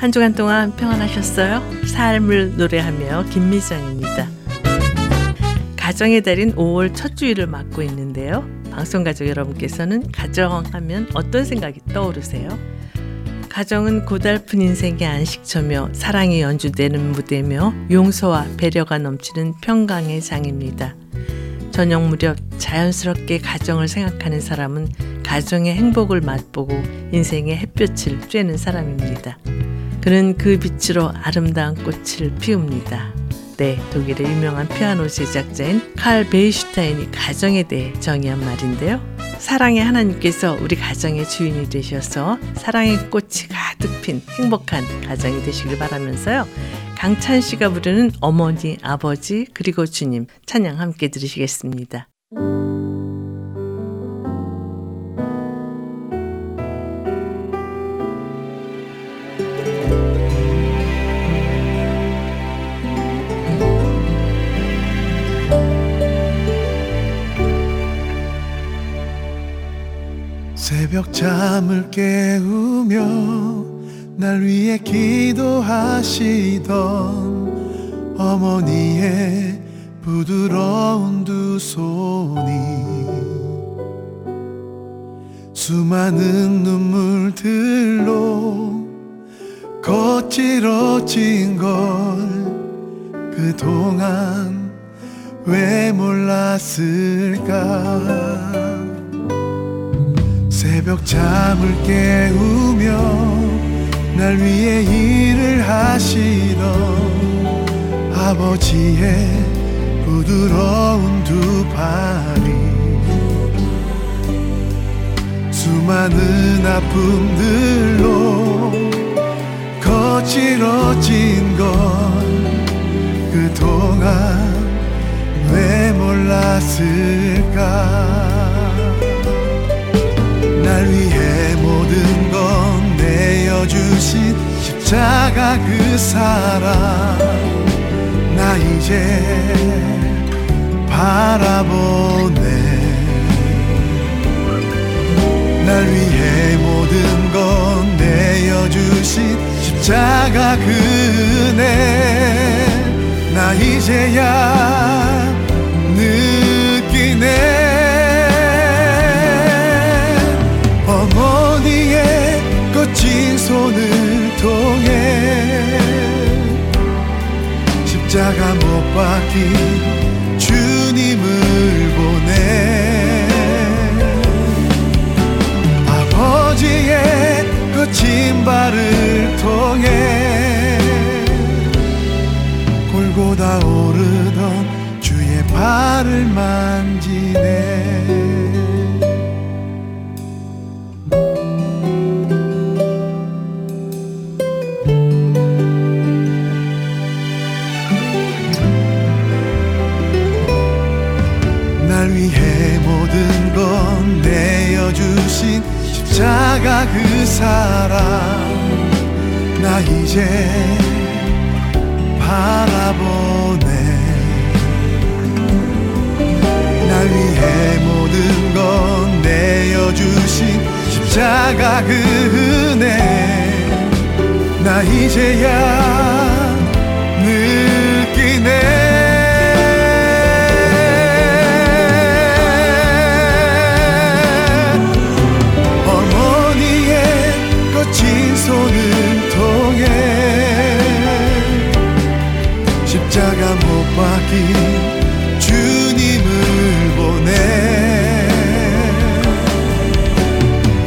한 주간 동안 평안하셨어요? 삶을 노래하며 김미정입니다. 가정의 달인 5월 첫 주일을 맞고 있는데요. 방송가족 여러분께서는 가정하면 어떤 생각이 떠오르세요? 가정은 고달픈 인생의 안식처며 사랑이 연주되는 무대며 용서와 배려가 넘치는 평강의 장입니다. 저녁 무렵 자연스럽게 가정을 생각하는 사람은 가정의 행복을 맛보고 인생의 햇볕을 쬐는 사람입니다. 그는 그 빛으로 아름다운 꽃을 피웁니다. 네, 독일의 유명한 피아노 제작자인 칼 베이슈타인이 가정에 대해 정의한 말인데요. 사랑의 하나님께서 우리 가정의 주인이 되셔서 사랑의 꽃이 가득 핀 행복한 가정이 되시길 바라면서요. 강찬 씨가 부르는 어머니, 아버지, 그리고 주님 찬양 함께 들으시겠습니다. 새벽 잠을 깨우며 날 위해 기도하시던 어머니의 부드러운 두 손이 수많은 눈물들로 거칠어진 걸 그동안 왜 몰랐을까. 새벽 잠을 깨우며 날 위해 일을 하시던 아버지의 부드러운 두 팔이 수많은 아픔들로 거칠어진 걸 그동안 왜 몰랐을까. 날 위해 모든 건 주신 십자가 그 사랑 나 이제 바라보네. 날 위해 모든 건 내어주신 십자가 그 은혜 나 이제야 느끼네. 어머니의 거친 손을 통해 십자가 못 박힌 주님을 보내. 아버지의 거친 발을 통해 골고다 오르던 주의 발을 만지네. 모든 건 내어주신 십자가 그 사랑 나 이제 바라보네. 날 위해 모든 건 내어주신 십자가 그 은혜 나 이제야 느끼네. 거친 손을 통해 십자가 못 박힌 주님을 보내.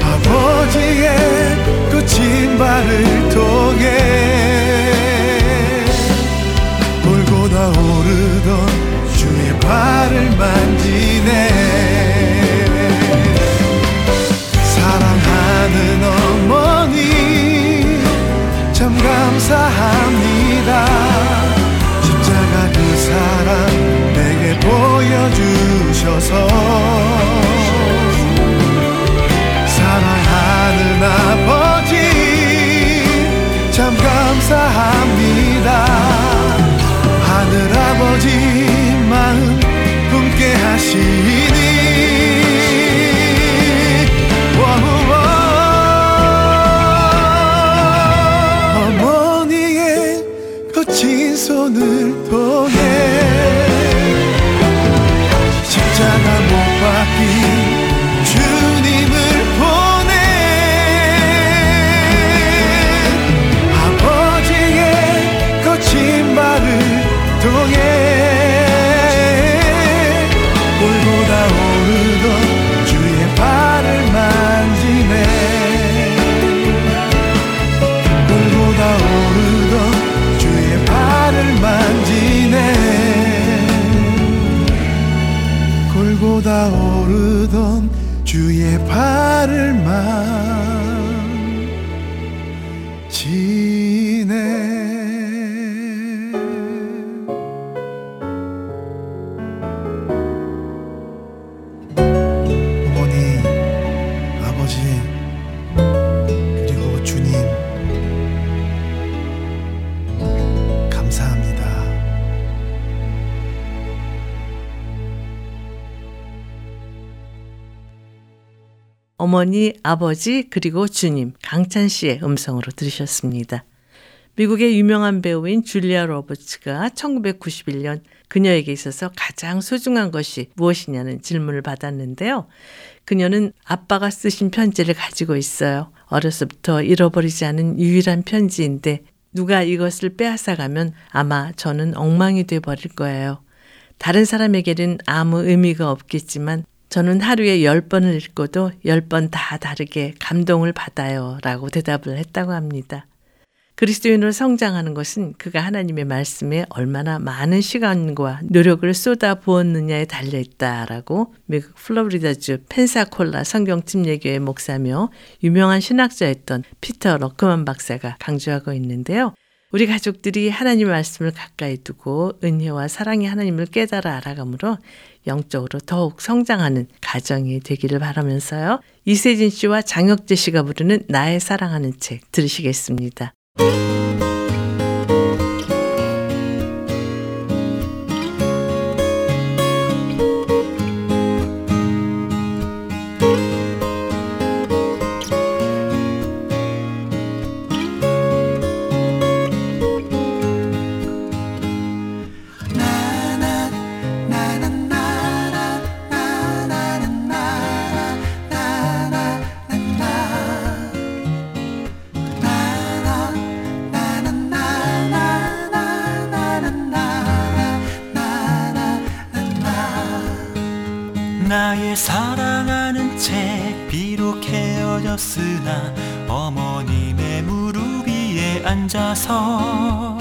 아버지의 거친 발을 통해 골고다 오르던 주의 발을 만지네. 사랑하는 어머니 참 감사합니다. 십자가 그 사랑 내게 보여주셔서. 사랑하는 아버지 참 감사합니다. 하늘아버지 마음 품게 하시니. 어머니 어머니, 아버지, 그리고 주님, 강찬 씨의 음성으로 들으셨습니다. 미국의 유명한 배우인 줄리아 로버츠가 1991년 그녀에게 있어서 가장 소중한 것이 무엇이냐는 질문을 받았는데요. 그녀는 아빠가 쓰신 편지를 가지고 있어요. 어렸을 때부터 잃어버리지 않은 유일한 편지인데 누가 이것을 빼앗아가면 아마 저는 엉망이 돼버릴 거예요. 다른 사람에게는 아무 의미가 없겠지만 저는 하루에 10번을 읽고도 10번 다 다르게 감동을 받아요 라고 대답을 했다고 합니다. 그리스도인으로 성장하는 것은 그가 하나님의 말씀에 얼마나 많은 시간과 노력을 쏟아부었느냐에 달려있다라고 미국 플로리다주 펜사콜라 성경침례교회 목사며 유명한 신학자였던 피터 러크먼 박사가 강조하고 있는데요. 우리 가족들이 하나님 말씀을 가까이 두고 은혜와 사랑의 하나님을 깨달아 알아가므로 영적으로 더욱 성장하는 가정이 되기를 바라면서요. 이세진 씨와 장혁재 씨가 부르는 나의 사랑하는 책 들으시겠습니다. 나의 사랑하는 책 비록 헤어졌으나 어머님의 무릎 위에 앉아서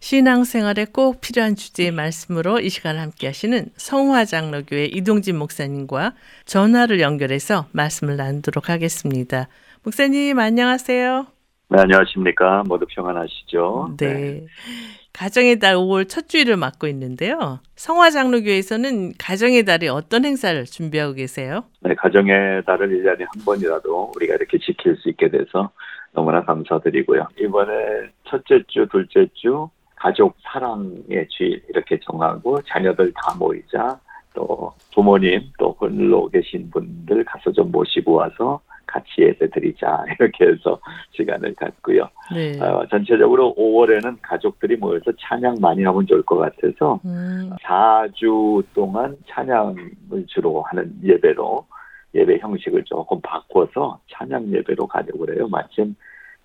신앙생활에 꼭 필요한 주제의 말씀으로 이 시간 함께 하시는 성화장로교회 이동진 목사님과 전화를 연결해서 말씀을 나누도록 하겠습니다. 목사님 안녕하세요. 네, 안녕하십니까. 모두 평안하시죠. 네. 네. 가정의 달 5월 첫 주일을 맞고 있는데요. 성화장로교회에서는 가정의 달에 어떤 행사를 준비하고 계세요? 네, 가정의 달을 1년에 한 번이라도 우리가 이렇게 지킬 수 있게 돼서 너무나 감사드리고요. 이번에 첫째 주, 둘째 주 가족 사랑의 주일 이렇게 정하고 자녀들 다 모이자 또 부모님 또 홀로 계신 분들 가서 좀 모시고 와서 같이 예배드리자 이렇게 해서 시간을 갖고요. 네. 전체적으로 5월에는 가족들이 모여서 찬양 많이 하면 좋을 것 같아서 4주 동안 찬양을 주로 하는 예배로 예배 형식을 조금 바꿔서 찬양 예배로 가려고 그래요. 마침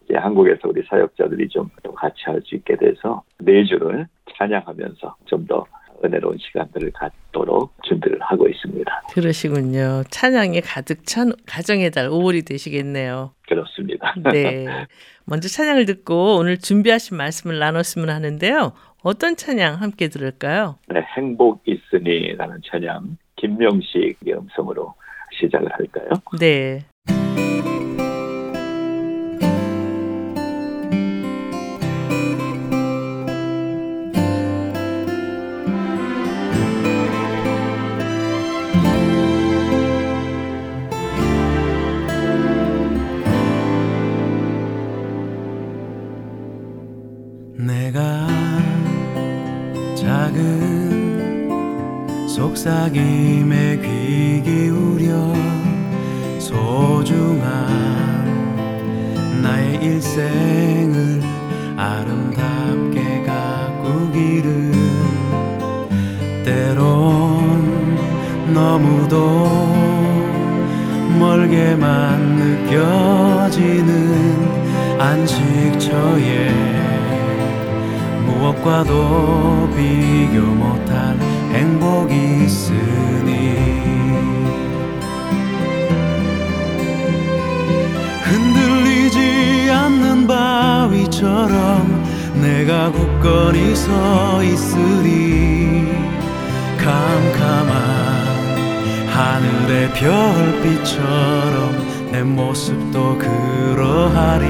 이제 한국에서 우리 사역자들이 좀 더 같이 할 수 있게 돼서 4주를 찬양하면서 좀 더 은혜로운 시간들을 갖도록 준비를 하고 있습니다. 그러시군요. 찬양에 가득 찬 가정의 달 5월이 되시겠네요. 그렇습니다. 네. 먼저 찬양을 듣고 오늘 준비하신 말씀을 나눴으면 하는데요. 어떤 찬양 함께 들을까요? 네, 행복 있으니라는 찬양 김명식의 음성으로 시작을 할까요? 네. 내가 작은 속삭임에 귀 기울여 소중한 나의 일생을 아름답게 가꾸기를 때론 너무도 멀게만 느껴지는 안식처에 무엇과도 비교 못할 행복이 있으니 흔들리지 않는 바위처럼 내가 굳건히 서 있으리 캄캄한 하늘의 별빛처럼 내 모습도 그러하리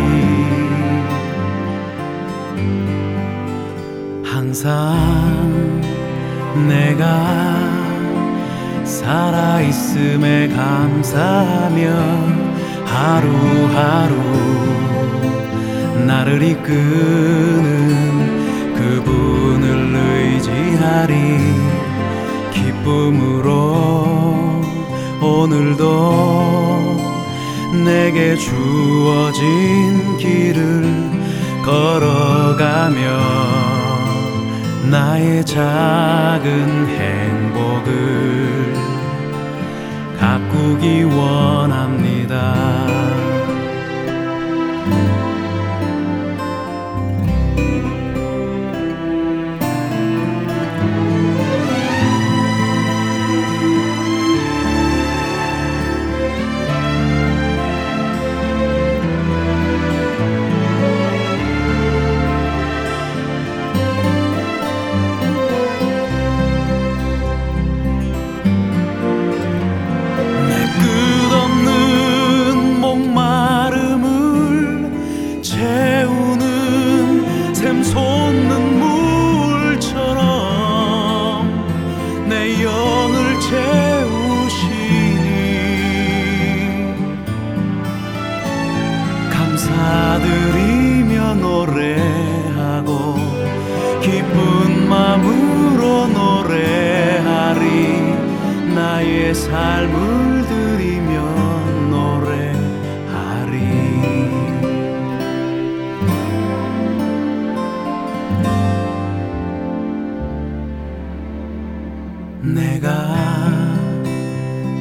항상 내가 살아있음에 감사하며 하루하루 나를 이끄는 그분을 의지하리 기쁨으로 오늘도 내게 주어진 길을 걸어가며 나의 작은 행복을 가꾸기 원합니다. 주의 삶을 드리며 노래하리. 내가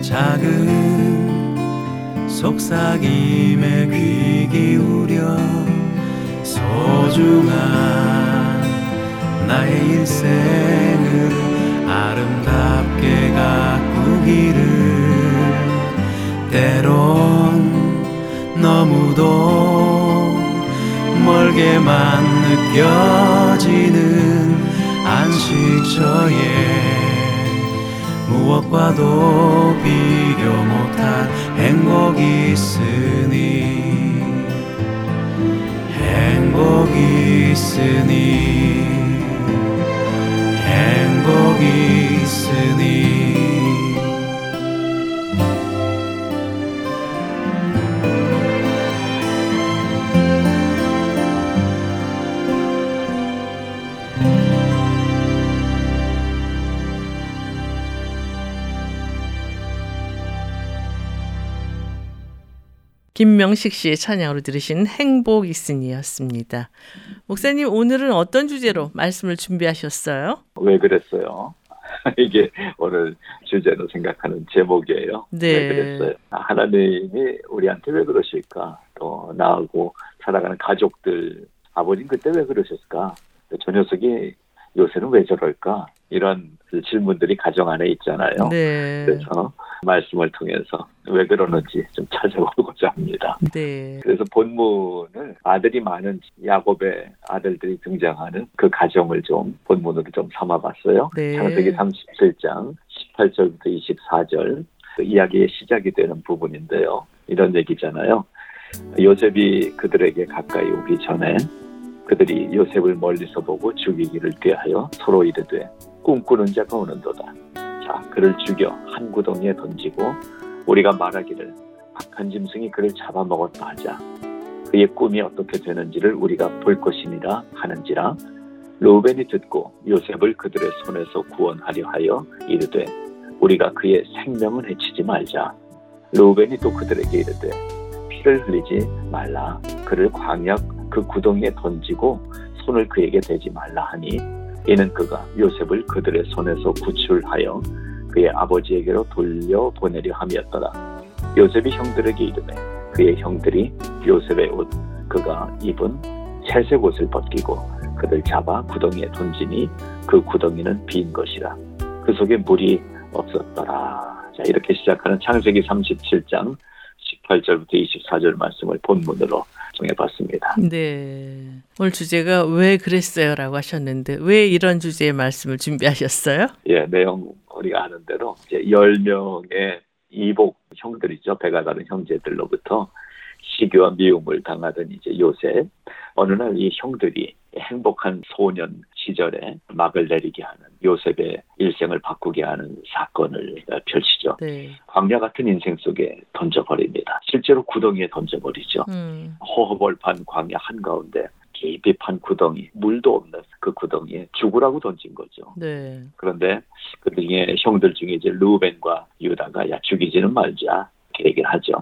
작은 속삭임에 귀 기울여 소중한 나의 일생을 아름답게 가꾸기를. 때론 너무도 멀게만 느껴지는 안식처에 무엇과도 비교 못한 행복이 있으니, 행복이 있으니, 행복이 있으니. 김명식 씨의 찬양으로 들으신 행복 있으니였습니다. 목사님, 오늘은 어떤 주제로 말씀을 준비하셨어요? 왜 그랬어요? 이게 오늘 주제로 생각하는 제목이에요. 네. 왜 그랬어요? 하나님이 우리한테 왜 그러실까? 또 나하고 살아가는 가족들, 아버지는 그때 왜 그러셨을까? 저 녀석이 요새는 왜 저럴까? 이런 질문들이 가정 안에 있잖아요. 네. 그래서 말씀을 통해서 왜 그러는지 좀 찾아보고자 합니다. 네. 그래서 본문을 아들이 많은 야곱의 아들들이 등장하는 그 가정을 좀 본문으로 좀 삼아봤어요. 네. 창세기 37장 18절부터 24절 그 이야기의 시작이 되는 부분인데요. 이런 얘기잖아요. 요셉이 그들에게 가까이 오기 전에 그들이 요셉을 멀리서 보고 죽이기를 꾀하여 서로 이르되 꿈꾸는 자가 오는도다. 자, 그를 죽여 한 구덩이에 던지고 우리가 말하기를 악한 짐승이 그를 잡아먹었다 하자. 그의 꿈이 어떻게 되는지를 우리가 볼 것이니라 하는지라. 르우벤이 듣고 요셉을 그들의 손에서 구원하려 하여 이르되 우리가 그의 생명을 해치지 말자. 르우벤이 또 그들에게 이르되 피를 흘리지 말라. 그를 광야 그 구덩이에 던지고 손을 그에게 대지 말라 하니 이는 그가 요셉을 그들의 손에서 구출하여 그의 아버지에게로 돌려보내려 함이었더라. 요셉이 형들에게 이르매 그의 형들이 요셉의 옷 그가 입은 채색 옷을 벗기고 그를 잡아 구덩이에 던지니 그 구덩이는 빈 것이라. 그 속에 물이 없었더라. 자, 이렇게 시작하는 창세기 37장 18절부터 24절 말씀을 본문으로 정해봤습니다. 네. 오늘 주제가 왜 그랬어요라고 하셨는데 왜 이런 주제의 말씀을 준비하셨어요? 예, 내용 우리가 아는 대로 이제 10명의 이복 형들이죠. 배가 다른 형제들로부터 시기와 미움을 당하던 이제 요셉. 어느 날 이 형들이 행복한 소년 시절에 막을 내리게 하는 요셉의 일생을 바꾸게 하는 사건을 펼치죠. 네. 광야 같은 인생 속에 던져버립니다. 실제로 구덩이에 던져버리죠. 허허벌판 광야 한가운데 깊이 판 구덩이, 물도 없는 그 구덩이에 죽으라고 던진 거죠. 네. 그런데 그 중에 형들 중에 이제 르우벤과 유다가 야 죽이지는 말자 얘기를 하죠.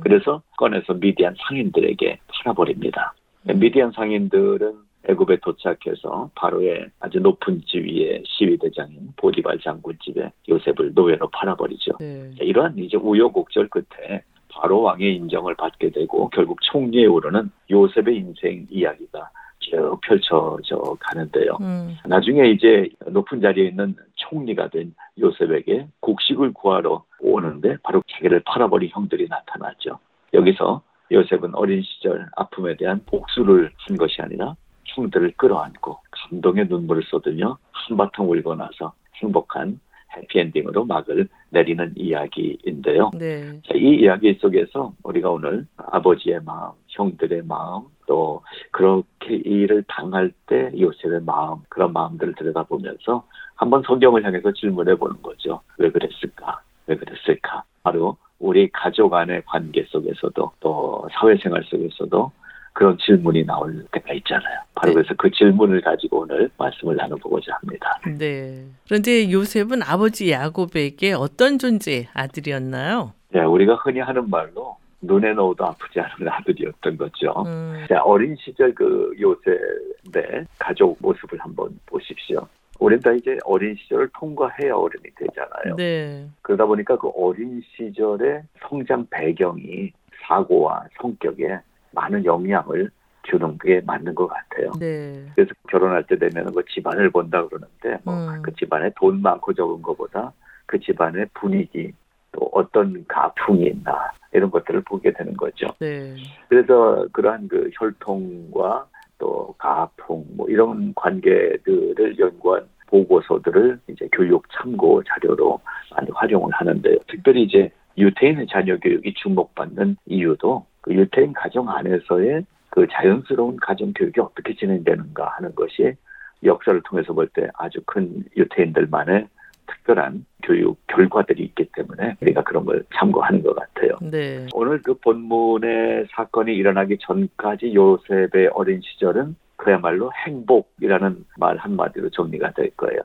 그래서 꺼내서 미디안 상인들에게 팔아버립니다. 미디안 상인들은 애굽에 도착해서 바로의 아주 높은 지위의 시위대장인 보디발 장군 집에 요셉을 노예로 팔아버리죠. 네. 이러한 이제 우여곡절 끝에 바로 왕의 인정을 받게 되고 결국 총리에 오르는 요셉의 인생 이야기가 쭉 펼쳐져 가는데요. 나중에 이제 높은 자리에 있는 총리가 된 요셉에게 곡식을 구하러 오는데 바로 자기를 팔아버린 형들이 나타났죠. 여기서 요셉은 어린 시절 아픔에 대한 복수를 한 것이 아니라 형들을 끌어안고 감동의 눈물을 쏟으며 한바탕 울고 나서 행복한 해피엔딩으로 막을 내리는 이야기인데요. 네. 자, 이 이야기 속에서 우리가 오늘 아버지의 마음, 형들의 마음, 또 그렇게 일을 당할 때 요셉의 마음, 그런 마음들을 들여다보면서 한번 성경을 향해서 질문해 보는 거죠. 왜 그랬을까? 왜 그랬을까? 바로 우리 가족 안의 관계 속에서도 또 사회생활 속에서도 그런 질문이 나올 때가 있잖아요. 바로 네. 그래서 그 질문을 가지고 오늘 말씀을 나눠보고자 합니다. 네. 그런데 요셉은 아버지 야곱에게 어떤 존재의 아들이었나요? 네, 우리가 흔히 하는 말로 눈에 넣어도 아프지 않은 아들이었던 거죠. 어린 시절 그 요셉의 가족 모습을 한번 보십시오. 우린 다 이제 어린 시절을 통과해야 어른이 되잖아요. 네. 그러다 보니까 그 어린 시절의 성장 배경이 사고와 성격에 많은 영향을 주는 게 맞는 것 같아요. 네. 그래서 결혼할 때 되면 그 집안을 본다 그러는데 그 집안에 돈 많고 적은 것보다 그 집안의 분위기 또 어떤 가풍이 있나 이런 것들을 보게 되는 거죠. 네. 그래서 그러한 그 혈통과 또 가풍 뭐 이런 관계들을 연구한 보고서들을 이제 교육 참고 자료로 많이 활용을 하는데요. 특별히 이제 유태인 자녀 교육이 주목받는 이유도 그 유태인 가정 안에서의 그 자연스러운 가정 교육이 어떻게 진행되는가 하는 것이 역사를 통해서 볼 때 아주 큰 유태인들만의 특별한 교육 결과들이 있기 때문에 우리가 그런 걸 참고하는 것 같아요. 네. 오늘 그 본문의 사건이 일어나기 전까지 요셉의 어린 시절은 그야말로 행복이라는 말 한마디로 정리가 될 거예요.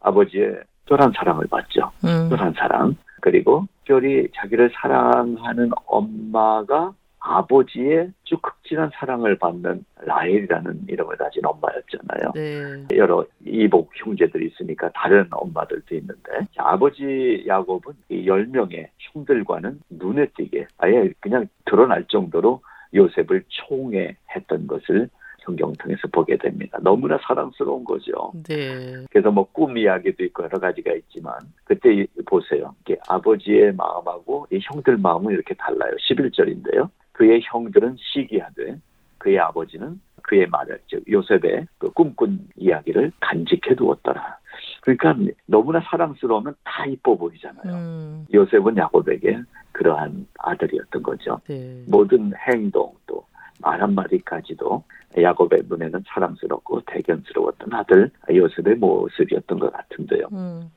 아버지의 쫄한 사랑을 받죠. 쫄한 사랑. 그리고 특별히 자기를 사랑하는 엄마가 아버지의 쭉 극진한 사랑을 받는 라헬이라는 이름을 가진 엄마였잖아요. 네. 여러 이복 형제들이 있으니까 다른 엄마들도 있는데 아버지 야곱은 이 10명의 형들과는 눈에 띄게 아예 그냥 드러날 정도로 요셉을 총애했던 것을 성경 통해서 보게 됩니다. 너무나 사랑스러운 거죠. 네. 그래서 뭐 꿈 이야기도 있고 여러 가지가 있지만 그때 보세요. 이게 아버지의 마음하고 이 형들 마음은 이렇게 달라요. 11절인데요. 그의 형들은 시기하되 그의 아버지는 그의 말을 즉 요셉의 그 꿈꾼 이야기를 간직해두었더라. 그러니까 너무나 사랑스러우면 다 이뻐 보이잖아요. 요셉은 야곱에게 그러한 아들이었던 거죠. 네. 모든 행동도 말 한마디까지도 야곱의 눈에는 사랑스럽고 대견스러웠던 아들 요셉의 모습이었던 것 같은데요.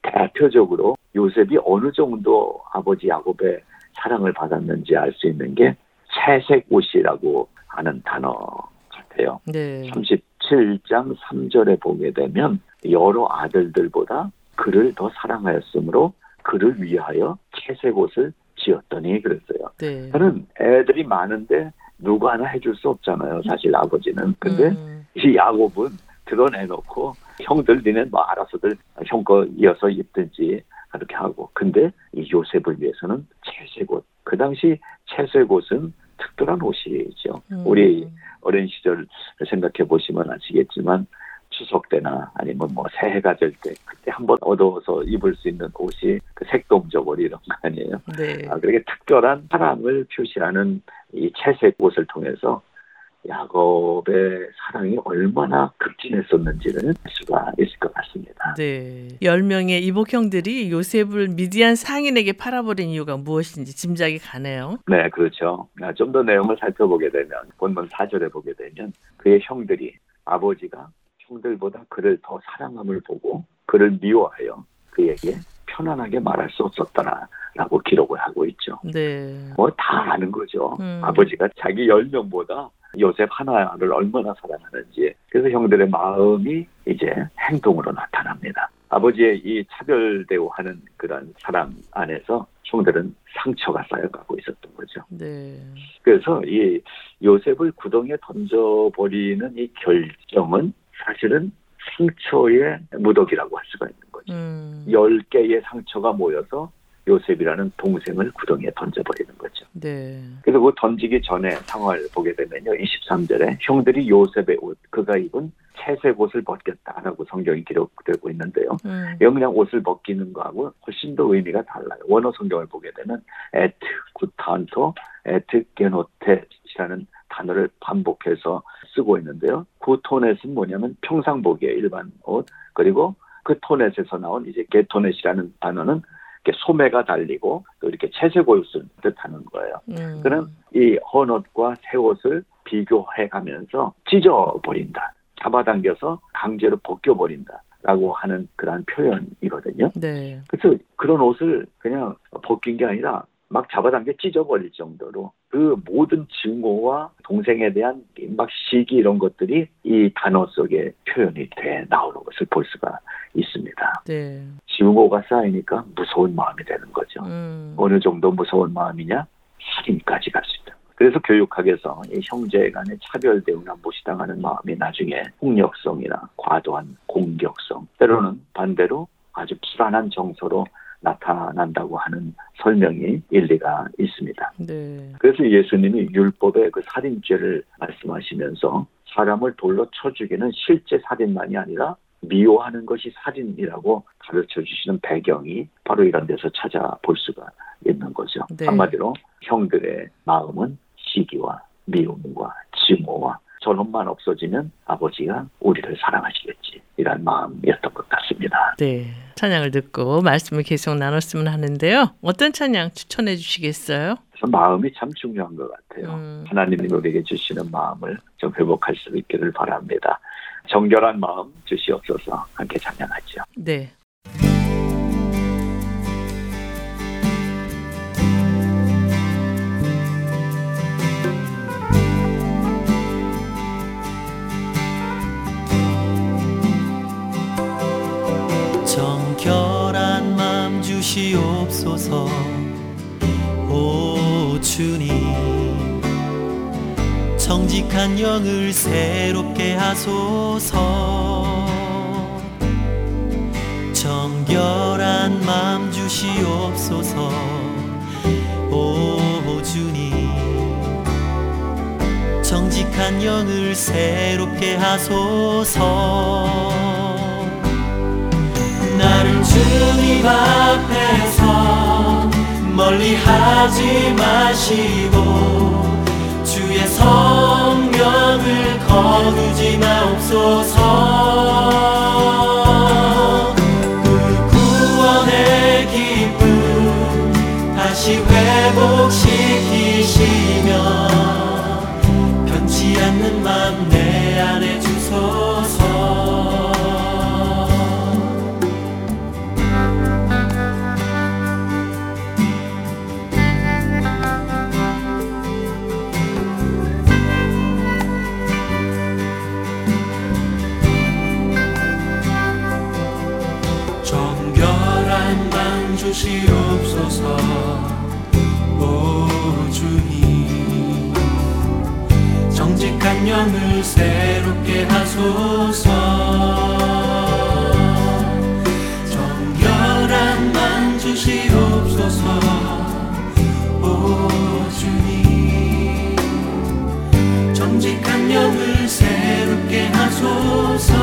대표적으로 요셉이 어느 정도 아버지 야곱의 사랑을 받았는지 알 수 있는 게 채색 옷이라고 하는 단어 같아요. 네. 37장 3절에 보게 되면 여러 아들들보다 그를 더 사랑하였으므로 그를 위하여 채색 옷을 지었더니 그랬어요. 네. 저는 애들이 많은데 누구 하나 해줄 수 없잖아요. 사실 아버지는. 근데 이 야곱은 드러내놓고 형들 니네 뭐 알아서들 형 거 이어서 입든지 그렇게 하고. 근데 이 요셉을 위해서는 채색 옷. 그 당시 채색 옷은 특별한 옷이죠. 우리 어린 시절 생각해 보시면 아시겠지만 추석 때나 아니면 뭐 새해가 될 때 그때 한번 얻어서 입을 수 있는 옷이 그 색동저고리 이런 거 아니에요. 네. 아, 그렇게 특별한 사랑을 표시하는 이 채색 옷을 통해서 야곱의 사랑이 얼마나 극진했었는지를 알 수가 있을 것 같습니다. 네, 10명의 이복형들이 요셉을 미디안 상인에게 팔아버린 이유가 무엇인지 짐작이 가네요. 네, 그렇죠. 좀 더 내용을 살펴보게 되면 본문 4절에 보게 되면 그의 형들이 아버지가 형들보다 그를 더 사랑함을 보고 그를 미워하여 그에게 편안하게 말할 수 없었다라고 기록을 하고 있죠. 네. 뭐 다 아는 거죠. 아버지가 자기 10명보다 요셉 하나를 얼마나 사랑하는지. 그래서 형들의 마음이 이제 행동으로 나타납니다. 아버지의 이 차별 대우하는 그런 사람 안에서 형들은 상처가 쌓여가고 있었던 거죠. 네. 그래서 이 요셉을 구덩이에 던져버리는 이 결정은 사실은 상처의 무더기라고 할 수가 있는 거죠. 10개의 상처가 모여서 요셉이라는 동생을 구덩이에 던져버리는 거죠. 네. 그래서 그 던지기 전에 상황을 보게 되면요. 23절에 형들이 요셉의 옷, 그가 입은 채색 옷을 벗겼다라고 성경이 기록되고 있는데요. 그냥 옷을 벗기는 거하고 훨씬 더 의미가 달라요. 원어 성경을 보게 되면 에트 구탄토 에트 게노테라는 단어를 반복해서 쓰고 있는데요. 구토넷은 뭐냐면 평상복이에요. 일반 옷. 그리고 그 토넷에서 나온 이제 게토넷이라는 단어는 이렇게 소매가 달리고 또 이렇게 채색 옷을 뜻하는 거예요. 그는 이 헌옷과 새 옷을 비교해가면서 찢어버린다. 잡아당겨서 강제로 벗겨버린다라고 하는 그런 표현이거든요. 네. 그래서 그런 옷을 그냥 벗긴 게 아니라 막 잡아당겨 찢어버릴 정도로 그 모든 증오와 동생에 대한 막 시기 이런 것들이 이 단어 속에 표현이 돼 나오는 것을 볼 수가 있습니다. 네. 증오가 쌓이니까 무서운 마음이 되는 거죠. 어느 정도 무서운 마음이냐? 살인까지 갈 수 있다. 그래서 교육학에서 이 형제 간의 차별 대우나 무시당하는 마음이 나중에 폭력성이나 과도한 공격성, 때로는 반대로 아주 불안한 정서로 나타난다고 하는 설명이 일리가 있습니다. 네. 그래서 예수님이 율법의 그 살인죄를 말씀하시면서 사람을 돌로 쳐 죽이는 실제 살인만이 아니라 미워하는 것이 살인이라고 가르쳐 주시는 배경이 바로 이런 데서 찾아볼 수가 있는 거죠. 네. 한마디로 형들의 마음은 시기와 미움과 증오와 저놈만 없어지면 아버지가 우리를 사랑하시겠지 이런 마음이었던 것 같습니다. 네, 찬양을 듣고 말씀을 계속 나눴으면 하는데요. 어떤 찬양 추천해 주시겠어요? 마음이 참 중요한 것 같아요. 하나님이 우리에게 주시는 마음을 좀 회복할 수 있기를 바랍니다. 정결한 마음 주시옵소서. 함께 찬양하죠. 네. 정결한 마음 주시옵소서. 오 주님, 정직한 영을 새롭게 하소서. 정결한 마음 주시옵소서. 오 주님, 정직한 영을 새롭게 하소서. 나를 주님 앞에서 멀리 하지 마시고 주의 성령을 거두지 마옵소서. 그 구원의 기쁨 다시 회복시키시며 변치 않는 맘 내 안에 주소서. 주시옵소서. 오 주님, 정직한 영을 새롭게 하소서. 정결한 맘 주시옵소서. 오 주님, 정직한 영을 새롭게 하소서.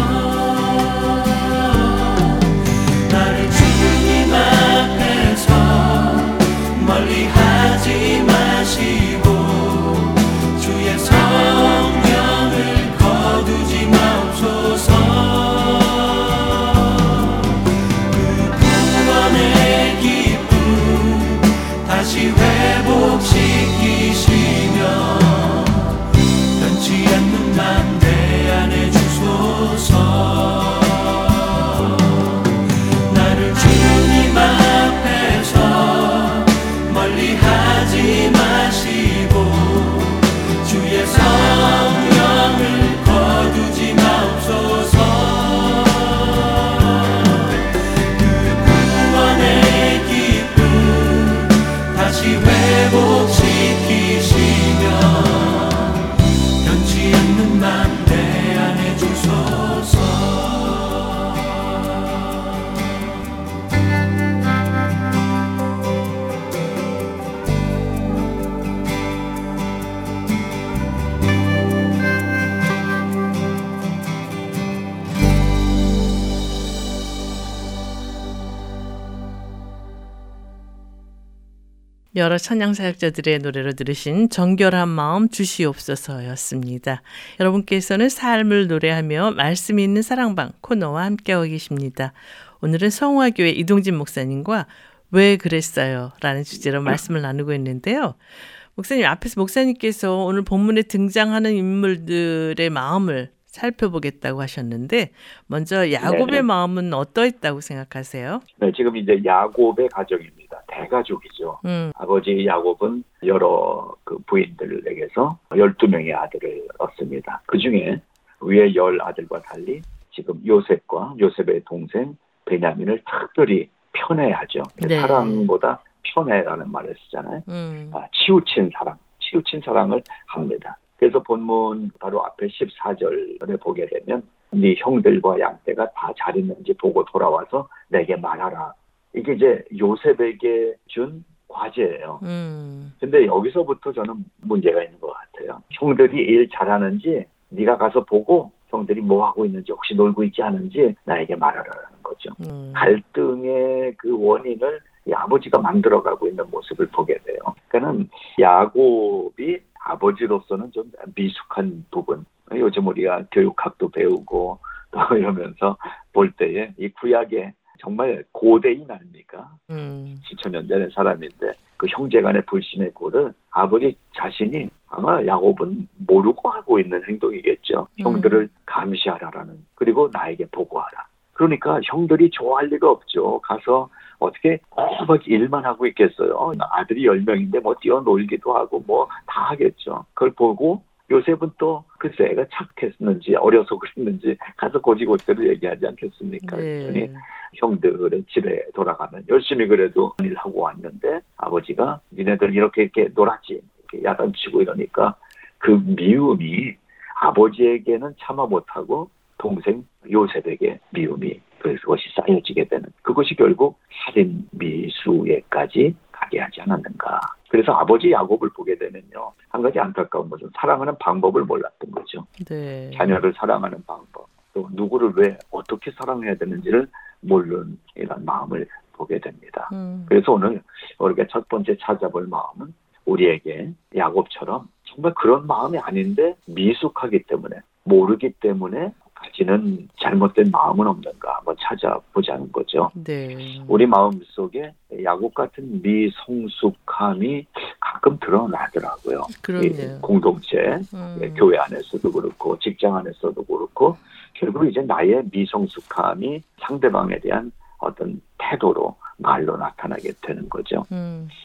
멀리 하지 마시고 주의 성령을 거두지 마옵소서. 그 구원의 기쁨 다시 회복시키시며 변치 않는 맘 내 안에 주소서. 하지 마시고 주의 성령을 거두지 마옵소서. 그 구원의 기쁨 다시 회복시키시며 변치 않는 맘 내 안에 주소서. 여러 찬양 사역자들의 노래로 들으신 정결한 마음 주시옵소서였습니다. 여러분께서는 삶을 노래하며 말씀이 있는 사랑방 코너와 함께하고 계십니다. 오늘은 성화교회 이동진 목사님과 왜 그랬어요? 라는 주제로 말씀을 나누고 있는데요. 목사님, 앞에서 목사님께서 오늘 본문에 등장하는 인물들의 마음을 살펴보겠다고 하셨는데 먼저 야곱의 마음은 어떠했다고 생각하세요? 네, 지금 이제 야곱의 가정입니다. 대가족이죠. 아버지 야곱은 여러 그 부인들에게서 12명의 아들을 얻습니다. 그중에 위에 10 아들과 달리 지금 요셉과 요셉의 동생 베냐민을 특별히 편애하죠. 네. 사랑보다 편애라는 말을 쓰잖아요. 치우친 사랑을 합니다. 그래서 본문 바로 앞에 14절에 보게 되면 네 형들과 양떼가 다 잘 있는지 보고 돌아와서 내게 말하라. 이게 이제 요셉에게 준 과제예요. 근데 여기서부터 저는 문제가 있는 것 같아요. 형들이 일 잘하는지 네가 가서 보고 형들이 뭐 하고 있는지 혹시 놀고 있지 않은지 나에게 말하라는 거죠. 갈등의 그 원인을 이 아버지가 만들어가고 있는 모습을 보게 돼요. 그러니까는 야곱이 아버지로서는 좀 미숙한 부분. 요즘 우리가 교육학도 배우고 또 이러면서 볼 때에 이 구약에 정말 고대인 아닙니까? 수천 년 전의 사람인데 그 형제간의 불신의 골을 아버지 자신이 아마 야곱은 모르고 하고 있는 행동이겠죠. 형들을 감시하라라는, 그리고 나에게 보고하라. 그러니까 형들이 좋아할 리가 없죠. 가서 어떻게 꼬박 일만 하고 있겠어요. 아들이 10명인데 뭐 뛰어놀기도 하고 뭐 다 하겠죠. 그걸 보고 요셉은 또 글쎄 애가 착했는지 어려서 그랬는지 가서 고지고대로 얘기하지 않겠습니까? 네. 형들의 집에 돌아가면 열심히 그래도 일하고 왔는데 아버지가 니네들 이렇게 놀았지 이렇게 야단치고 이러니까 그 미움이 아버지에게는 참아 못하고 동생 요셉에게 미움이 그것이 쌓여지게 되는, 그것이 결국 살인 미수에까지 가게 하지 않았는가. 그래서 아버지 야곱을 보게 되면요, 한 가지 안타까운 것은 사랑하는 방법을 몰랐던 거죠. 네. 자녀를 사랑하는 방법, 또 누구를 왜 어떻게 사랑해야 되는지를 모르는 이런 마음을 보게 됩니다. 그래서 오늘 우리가 첫 번째 찾아볼 마음은 우리에게 야곱처럼 정말 그런 마음이 아닌데 미숙하기 때문에, 모르기 때문에 가지는 잘못된 마음은 없는가 한번 찾아보자는 거죠. 네. 우리 마음속에 야곱 같은 미성숙함이 가끔 드러나더라고요. 그러네요. 공동체, 교회 안에서도 그렇고 직장 안에서도 그렇고 결국 이제 나의 미성숙함이 상대방에 대한 어떤 태도로 말로 나타나게 되는 거죠.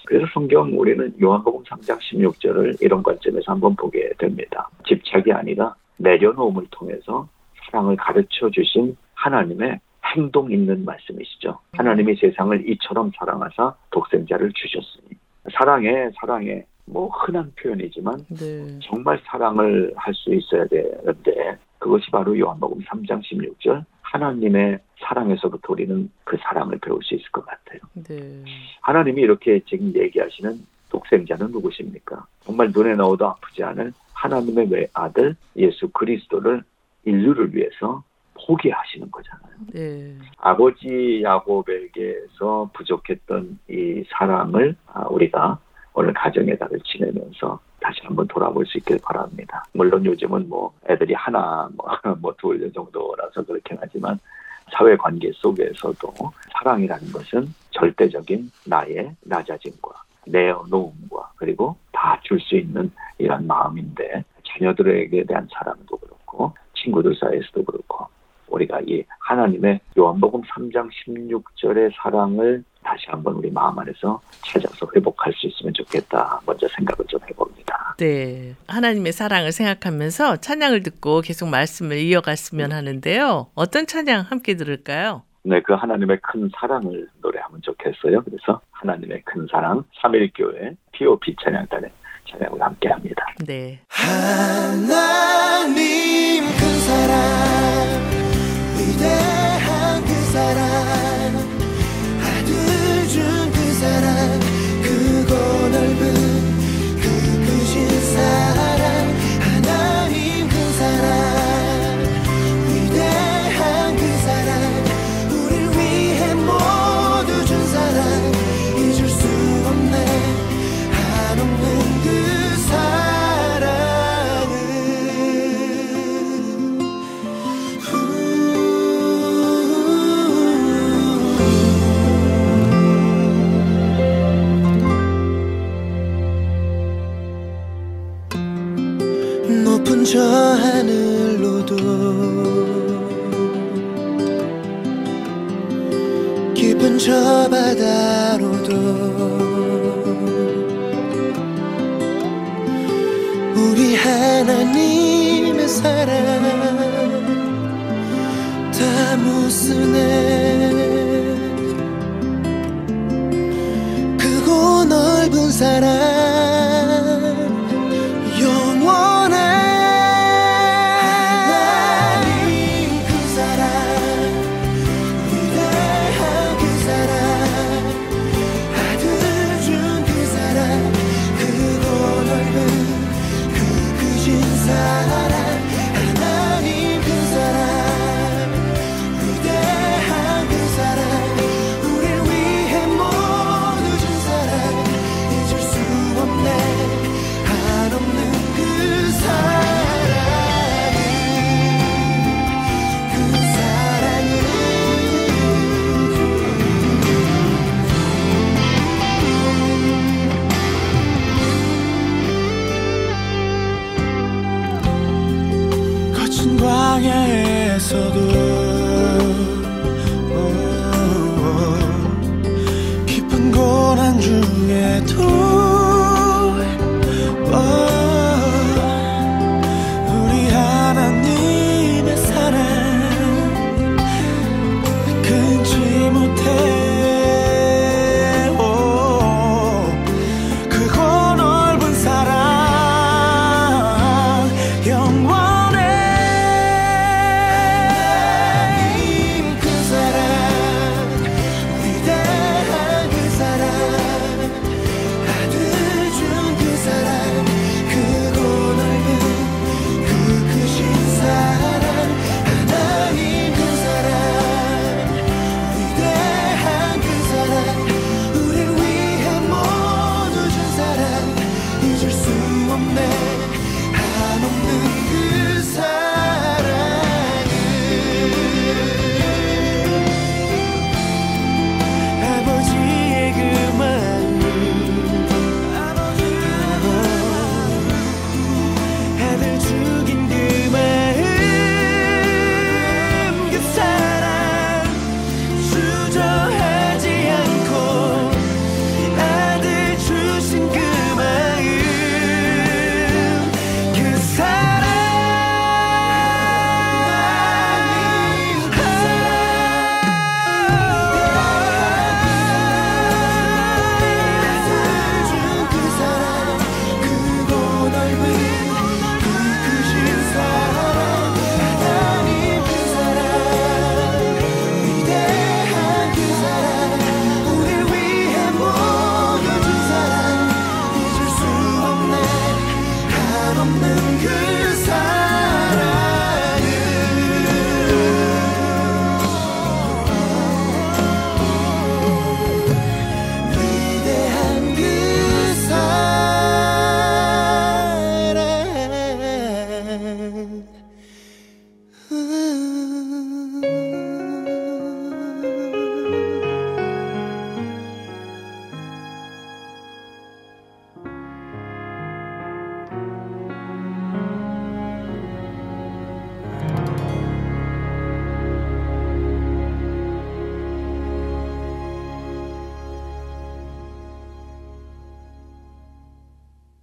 그래서 성경 우리는 요한복음 3장 16절을 이런 관점에서 한번 보게 됩니다. 집착이 아니라 내려놓음을 통해서 사랑을 가르쳐 주신 하나님의 행동 있는 말씀이시죠. 하나님이 세상을 이처럼 사랑하사 독생자를 주셨으니. 사랑해. 뭐 흔한 표현이지만 네. 정말 사랑을 할 수 있어야 되는데 그것이 바로 요한복음 3장 16절 하나님의 사랑에서부터 우리는 그 사랑을 배울 수 있을 것 같아요. 네. 하나님이 이렇게 지금 얘기하시는 독생자는 누구십니까? 정말 눈에 넣어도 아프지 않을 하나님의 외아들 예수 그리스도를 인류를 위해서 포기하시는 거잖아요. 네. 아버지 야곱에게서 부족했던 이 사랑을 우리가 오늘 가정의 달을 지내면서 다시 한번 돌아볼 수 있길 바랍니다. 물론 요즘은 뭐 애들이 하나 둘 정도라서 그렇긴 하지만 사회관계 속에서도 사랑이라는 것은 절대적인 나의 낮아짐과 내어놓음과 그리고 다 줄 수 있는 이런 마음인데 자녀들에게 대한 사랑도 그렇고 친구들 사이에서도 그렇고 우리가 이 하나님의 요한복음 3장 16절의 사랑을 다시 한번 우리 마음 안에서 찾아서 회복할 수 있으면 좋겠다. 먼저 생각을 좀 해봅니다. 네, 하나님의 사랑을 생각하면서 찬양을 듣고 계속 말씀을 이어갔으면 하는데요. 어떤 찬양 함께 들을까요? 네, 그 하나님의 큰 사랑을 노래하면 좋겠어요. 그래서 하나님의 큰 사랑 3일교회 POP 찬양단의 찬양을 함께합니다. 네. 하나님 큰 사랑 위대한 그 사랑 아들 준 그 사랑 크고 넓은 그 크신 사랑 하나님 큰 사랑 위대한 그 사랑 우릴 위해 모두 준 사랑 잊을 수 없네 한없는 그 사랑 저 하늘로도 깊은 저 바다로도 사랑 다 무스네. 크고 넓은 사랑 영원해. 하나님 그 사랑, 위대한 그 사랑, 아들 준 그 사랑, 크고 넓은 사랑, 하나님 그 사랑, 위대한 그 사랑, 우릴 위해 모두 준 사랑, 잊을 수 없네, 한없는 그 사랑을, 그 광야에서도 깊은 고난 중에도 우리 하나님의 사랑 끊지 못해. 크고 넓은 사랑 영원.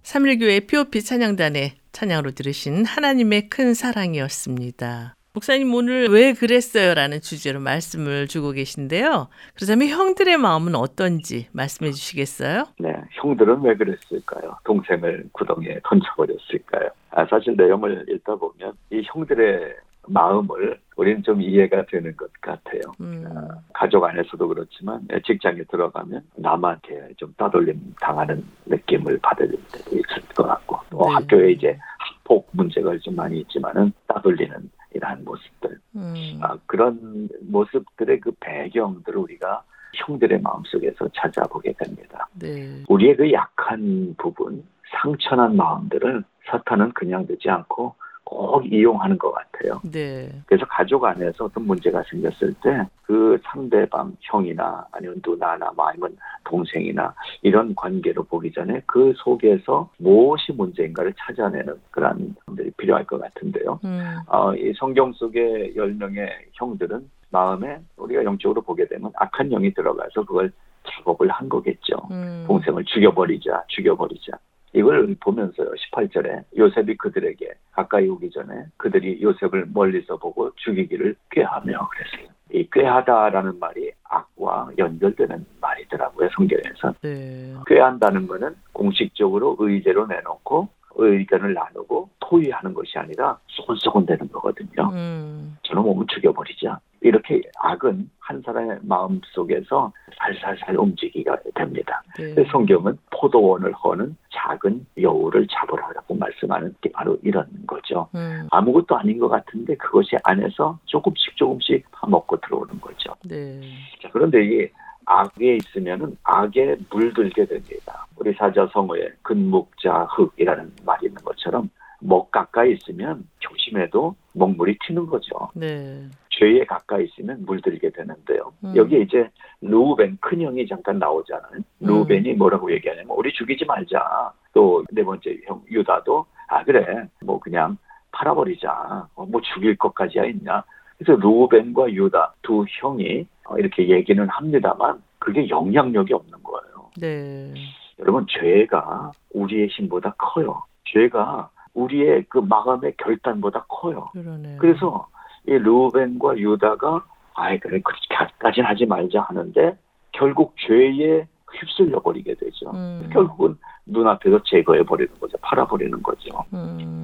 삼일교회 POP 찬양단의 찬양으로 들으신 하나님의 큰 사랑이었습니다. 목사님 오늘 왜 그랬어요? 라는 주제로 말씀을 주고 계신데요. 그렇다면 형들의 마음은 어떤지 말씀해 주시겠어요? 네, 형들은 왜 그랬을까요? 동생을 구덩이에 던져버렸을까요? 사실 내용을 읽다 보면 이 형들의 마음을 우리는 좀 이해가 되는 것 같아요. 가족 안에서도 그렇지만 직장에 들어가면 남한테 좀 따돌림 당하는 느낌을 받을 때도 있을 것 같고, 또 네. 학교에 이제 학폭 문제가 좀 많이 있지만은 따돌리는 이러한 모습들, 그런 모습들의 그 배경들을 우리가 형들의 마음속에서 찾아보게 됩니다. 네. 우리의 그 약한 부분, 상처난 마음들을 사탄은 그냥 두지 않고 꼭 이용하는 것 같아요. 네. 그래서 가족 안에서 어떤 문제가 생겼을 때 그 상대방 형이나 아니면 누나나 아니면 동생이나 이런 관계로 보기 전에 그 속에서 무엇이 문제인가를 찾아내는 그런 것들이 필요할 것 같은데요. 이 성경 속의 10명의 형들은 마음에 우리가 영적으로 보게 되면 악한 영이 들어가서 그걸 작업을 한 거겠죠. 동생을 죽여버리자. 이걸 보면서요. 18절에 요셉이 그들에게 가까이 오기 전에 그들이 요셉을 멀리서 보고 죽이기를 꾀하며 그랬어요. 이 꾀하다라는 말이 악과 연결되는 말이더라고요. 성경에서. 네. 꾀한다는 거는 공식적으로 의제로 내놓고 의견을 나누고 토의하는 것이 아니라 소곤소곤대는 거거든요. 저는 몸을 죽여버리자. 이렇게 악은 한 사람의 마음속에서 살살살 움직이게 됩니다. 네. 성경은 포도원을 허는 작은 여우를 잡으라고 말씀하는 게 바로 이런 거죠. 아무것도 아닌 것 같은데 그것이 안에서 조금씩 파먹고 들어오는 거죠. 네. 자, 그런데 이게 악에 있으면은 악에 물들게 됩니다. 우리 사자성어에 근묵자흙이라는 말이 있는 것처럼 먹 가까이 있으면 조심해도 먹물이 튀는 거죠. 네. 죄에 가까이 있으면 물들게 되는데요. 여기에 이제 르우벤 큰형이 잠깐 나오잖아요. 르우벤이 뭐라고 얘기하냐면 우리 죽이지 말자. 또 네 번째 형 유다도 아 그래 뭐 그냥 팔아버리자. 뭐 죽일 것까지야 있냐. 그래서 르우벤과 유다 두 형이 이렇게 얘기는 합니다만 그게 영향력이 없는 거예요. 네. 여러분 죄가 우리의 힘보다 커요. 죄가 우리의 그 마음의 결단보다 커요. 그러네요. 그래서 이 르우벤과 유다가 아이 그래 그렇게까지는 하지 말자 하는데 결국 죄에 휩쓸려 버리게 되죠. 결국은 눈앞에서 제거해 버리는 거죠. 팔아 버리는 거죠.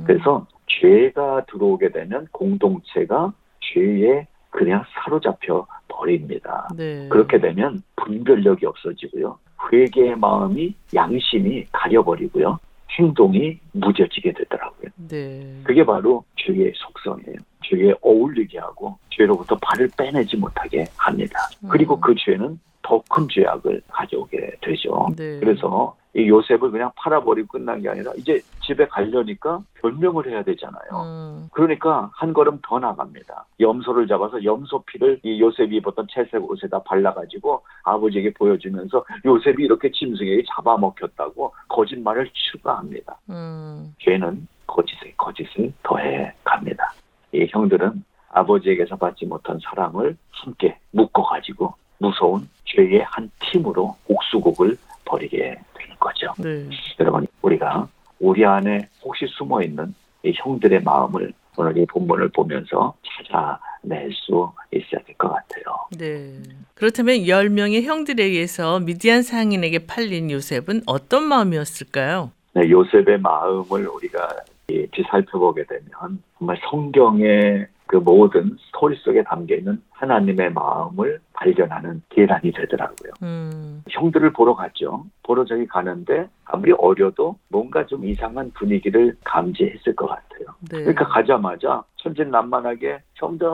그래서 죄가 들어오게 되면 공동체가 죄에 그냥 사로잡혀 버립니다. 네. 그렇게 되면 분별력이 없어지고요. 회개의 마음이 양심이 가려버리고요. 행동이 무뎌지게 되더라고요. 네. 그게 바로 죄의 속성이에요. 죄에 어울리게 하고 죄로부터 발을 빼내지 못하게 합니다. 그리고 그 죄는 더 큰 죄악을 가져오게 되죠. 네. 그래서 이 요셉을 그냥 팔아버리고 끝난 게 아니라 이제 집에 가려니까 변명을 해야 되잖아요. 그러니까 한 걸음 더 나갑니다. 염소를 잡아서 염소 피를 이 요셉이 입었던 채색 옷에다 발라가지고 아버지에게 보여주면서 요셉이 이렇게 짐승에게 잡아먹혔다고 거짓말을 추가합니다. 죄는 거짓을 더해 갑니다. 이 형들은 아버지에게서 받지 못한 사랑을 함께 묶어가지고 무서운 죄의 한 팀으로 옥수곡을 벌이게 되는 거죠. 네. 여러분 우리가 우리 안에 혹시 숨어있는 이 형들의 마음을 오늘 이 본문을 보면서 찾아낼 수 있어야 될 것 같아요. 네. 그렇다면 10명의 형들에 의해서 미디안 상인에게 팔린 요셉은 어떤 마음이었을까요? 네, 요셉의 마음을 우리가 살펴보게 되면 정말 성경의 그 모든 스토리 속에 담겨있는 하나님의 마음을 발견하는 계란이 되더라고요. 형들을 보러 갔죠. 보러 저기 가는데 아무리 어려도 뭔가 좀 이상한 분위기를 감지했을 것 같아요. 네. 그러니까 가자마자 천진난만하게 형들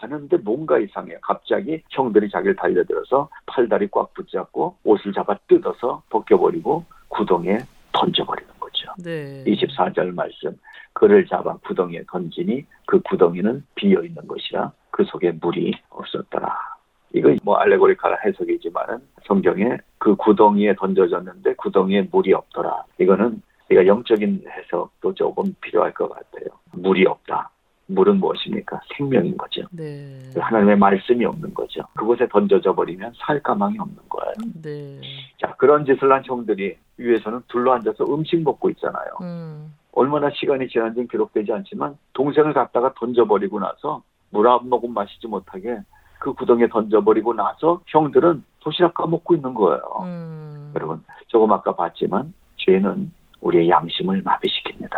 가는데 뭔가 이상해요. 갑자기 형들이 자기를 달려들어서 팔다리 꽉 붙잡고 옷을 잡아 뜯어서 벗겨버리고 구덩이에 던져버리는 거죠. 네. 24절 말씀. 그를 잡아 구덩이에 던지니 그 구덩이는 비어있는 것이라 그 속에 물이 없었더라. 이거 뭐 알레고리칼 해석이지만 성경에 그 구덩이에 던져졌는데 구덩이에 물이 없더라. 이거는 내가 영적인 해석도 조금 필요할 것 같아요. 물이 없다. 물은 무엇입니까? 생명인 거죠. 네. 하나님의 말씀이 없는 거죠. 그곳에 던져져 버리면 살 가망이 없는 거예요. 네. 자, 그런 짓을 한 형들이 위에서는 둘러앉아서 음식 먹고 있잖아요. 얼마나 시간이 지난지는 기록되지 않지만 동생을 갖다가 던져버리고 나서 물 한 모금 마시지 못하게 그 구덩이에 던져버리고 나서 형들은 도시락 까먹고 있는 거예요. 여러분 조금 아까 봤지만 죄는 우리의 양심을 마비시킵니다.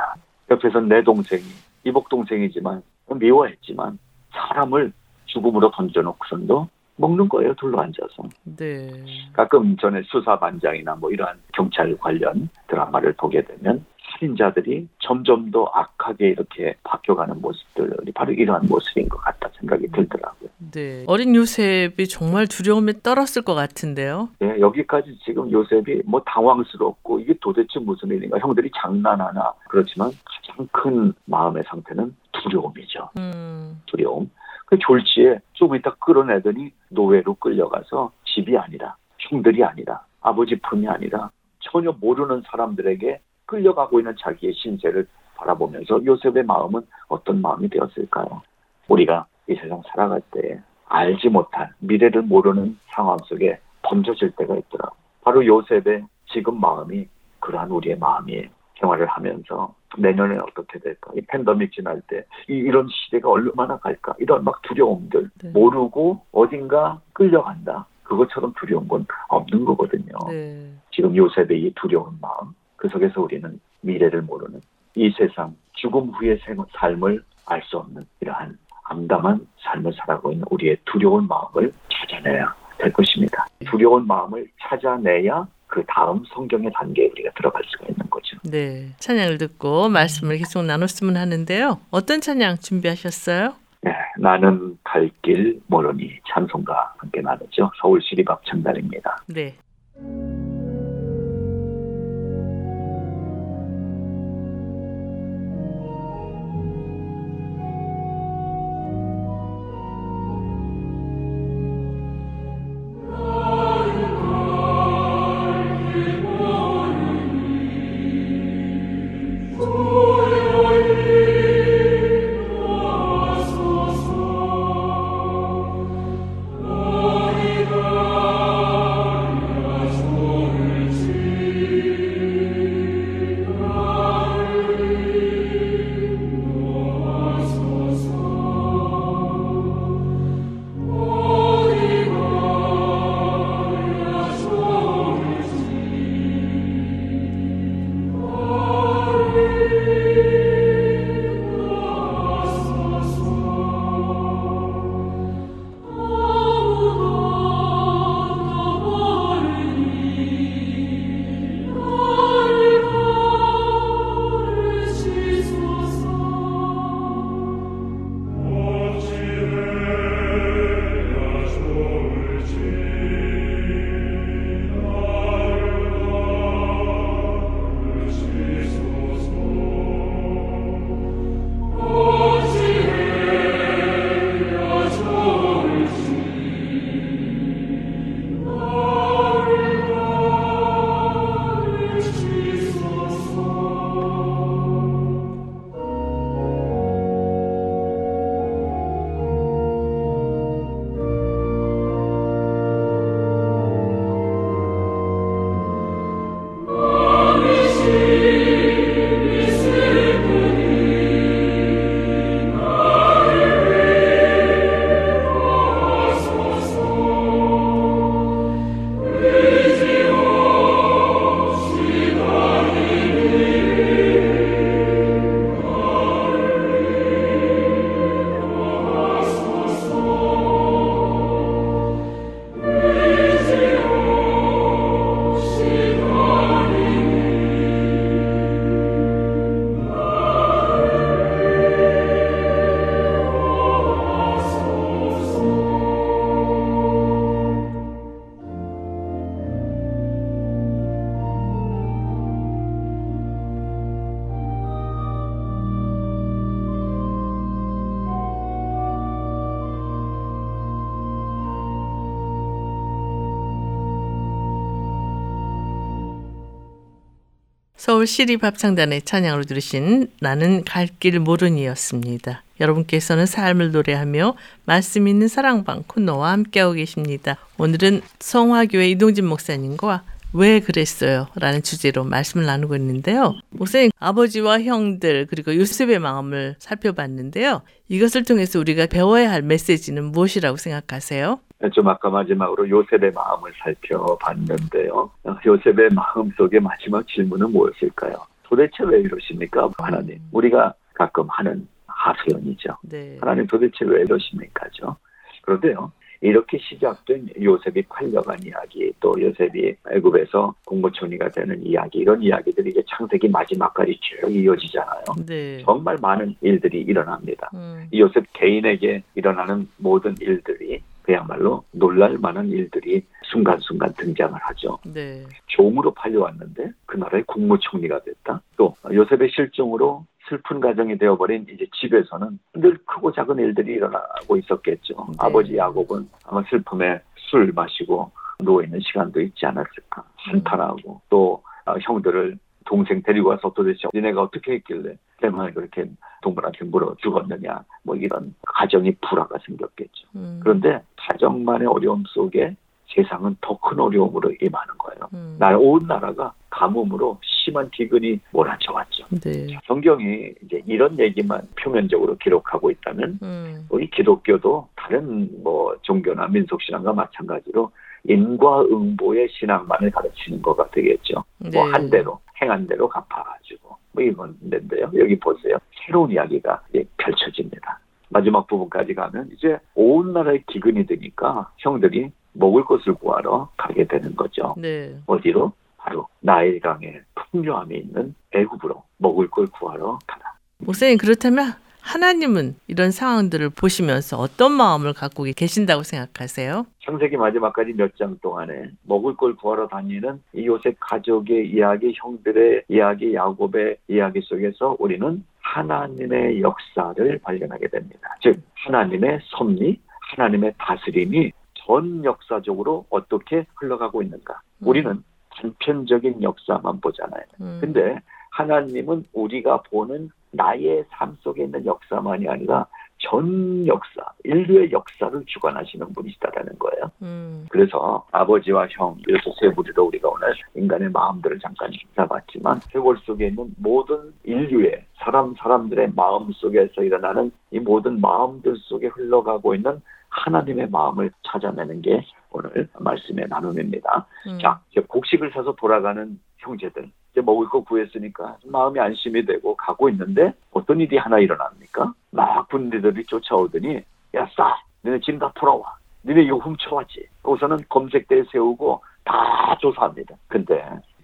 옆에서 내 동생이 이복 동생이지만 미워했지만 사람을 죽음으로 던져놓고선도 먹는 거예요. 둘러앉아서. 네. 가끔 전에 수사반장이나 뭐 이러한 경찰 관련 드라마를 보게 되면 살인자들이 점점 더 악하게 이렇게 바뀌어가는 모습들이 바로 이러한 모습인 것 같다 생각이 들더라고요. 네. 어린 요셉이 정말 두려움에 떨었을 것 같은데요. 네, 여기까지 지금 요셉이 뭐 당황스럽고 이게 도대체 무슨 일인가 형들이 장난하나 그렇지만 가장 큰 마음의 상태는 두려움이죠. 두려움. 그 졸지에 좀 이따 끌어내더니 노예로 끌려가서 집이 아니라 형들이 아니라 아버지 품이 아니라 전혀 모르는 사람들에게 끌려가고 있는 자기의 신세를 바라보면서 요셉의 마음은 어떤 마음이 되었을까요? 우리가 이 세상 살아갈 때 알지 못한 미래를 모르는 상황 속에 던져질 때가 있더라. 바로 요셉의 지금 마음이 그러한 우리의 마음이 생활을 하면서 내년에 어떻게 될까? 이 팬데믹 지날 때 이런 시대가 얼마나 갈까? 이런 막 두려움들 네. 모르고 어딘가 끌려간다. 그것처럼 두려운 건 없는 거거든요. 네. 지금 요셉의 이 두려운 마음 그 속에서 우리는 미래를 모르는 이 세상 죽음 후의 삶을 알 수 없는 이러한 암담한 삶을 살아가고 있는 우리의 두려운 마음을 찾아내야 될 것입니다. 두려운 마음을 찾아내야 그 다음 성경의 단계에 우리가 들어갈 수가 있는 거죠. 네, 찬양을 듣고 말씀을 계속 나눴으면 하는데요. 어떤 찬양 준비하셨어요? 네, 나는 갈 길 모르니 찬송과 함께 나누죠. 서울시립합창단입니다. 네. 시립합창단의 찬양으로 들으신 나는 갈 길 모르니였습니다. 여러분께서는 삶을 노래하며 말씀 있는 사랑방 코너와 함께하고 계십니다. 오늘은 성화교회 이동진 목사님과 왜 그랬어요? 라는 주제로 말씀을 나누고 있는데요. 목사님, 아버지와 형들 그리고 요셉의 마음을 살펴봤는데요. 이것을 통해서 우리가 배워야 할 메시지는 무엇이라고 생각하세요? 좀 아까 마지막으로 요셉의 마음을 살펴봤는데요. 요셉의 마음 속에 마지막 질문은 무엇일까요? 도대체 왜 이러십니까? 하나님. 우리가 가끔 하는 하소연이죠. 네. 하나님 도대체 왜 이러십니까죠? 그런데요. 이렇게 시작된 요셉이 팔려간 이야기, 또 요셉이 애굽에서 공고총리가 되는 이야기, 이런 이야기들이 이제 창세기 마지막까지 쭉 이어지잖아요. 네. 정말 많은 일들이 일어납니다. 이 요셉 개인에게 일어나는 모든 일들이 그야말로 놀랄 만한 일들이 순간순간 등장을 하죠. 네. 종으로 팔려왔는데 그 나라의 국무총리가 됐다. 또 요셉의 실종으로 슬픈 가정이 되어버린 이제 집에서는 늘 크고 작은 일들이 일어나고 있었겠죠. 네. 아버지 야곱은 아마 슬픔에 술 마시고 누워있는 시간도 있지 않았을까. 한탄하고 또 형들을 동생 데리고 와서 도대체 니네가 어떻게 했길래 때문에 그렇게 동물한테 물어 죽었느냐 뭐 이런 가정이 불화가 생겼겠죠. 그런데 가정만의 어려움 속에 세상은 더 큰 어려움으로 임하는 거예요. 온 나라가 가뭄으로 극심한 기근이 몰아쳐왔죠. 네. 성경이 이제 이런 얘기만 표면적으로 기록하고 있다면 우리 기독교도 다른 뭐 종교나 민속신앙과 마찬가지로 인과응보의 신앙만을 가르치는 거가 되겠죠. 네. 뭐 한 대로 행한 대로 갚아가지고 뭐 이건 데인데요. 여기 보세요. 새로운 이야기가 펼쳐집니다. 마지막 부분까지 가면 이제 온 나라의 기근이 되니까 형들이 먹을 것을 구하러 가게 되는 거죠. 네. 어디로? 바로 나일강의 풍요함이 있는 애굽으로 먹을 걸 구하러 가라. 목사님, 그렇다면 하나님은 이런 상황들을 보시면서 어떤 마음을 갖고 계신다고 생각하세요? 창세기 마지막까지 몇 장 동안에 먹을 걸 구하러 다니는 이 요셉 가족의 이야기, 형들의 이야기, 야곱의 이야기 속에서 우리는 하나님의 역사를 발견하게 됩니다. 즉 하나님의 섭리, 하나님의 다스림이 전 역사적으로 어떻게 흘러가고 있는가. 우리는 단편적인 역사만 보잖아요. 근데 하나님은 우리가 보는 나의 삶 속에 있는 역사만이 아니라 전 역사, 인류의 역사를 주관하시는 분이시다라는 거예요. 그래서 아버지와 형, 이렇게 세 부류로 우리가 오늘 인간의 마음들을 잠깐 살펴봤지만 세월 속에 있는 모든 인류의 사람들의 마음 속에서 일어나는 이 모든 마음들 속에 흘러가고 있는 하나님의 마음을 찾아내는 게 오늘 말씀의 나눔입니다. 자, 이제 곡식을 사서 돌아가는 형제들. 이제 먹을 거 구했으니까 마음이 안심이 되고 가고 있는데 어떤 일이 하나 일어납니까? 막 군대들이 쫓아오더니 야, 싸! 너네 짐 다 풀어와. 너네 이거 훔쳐왔지. 거기서는 검색대에 세우고 다 조사합니다. 근데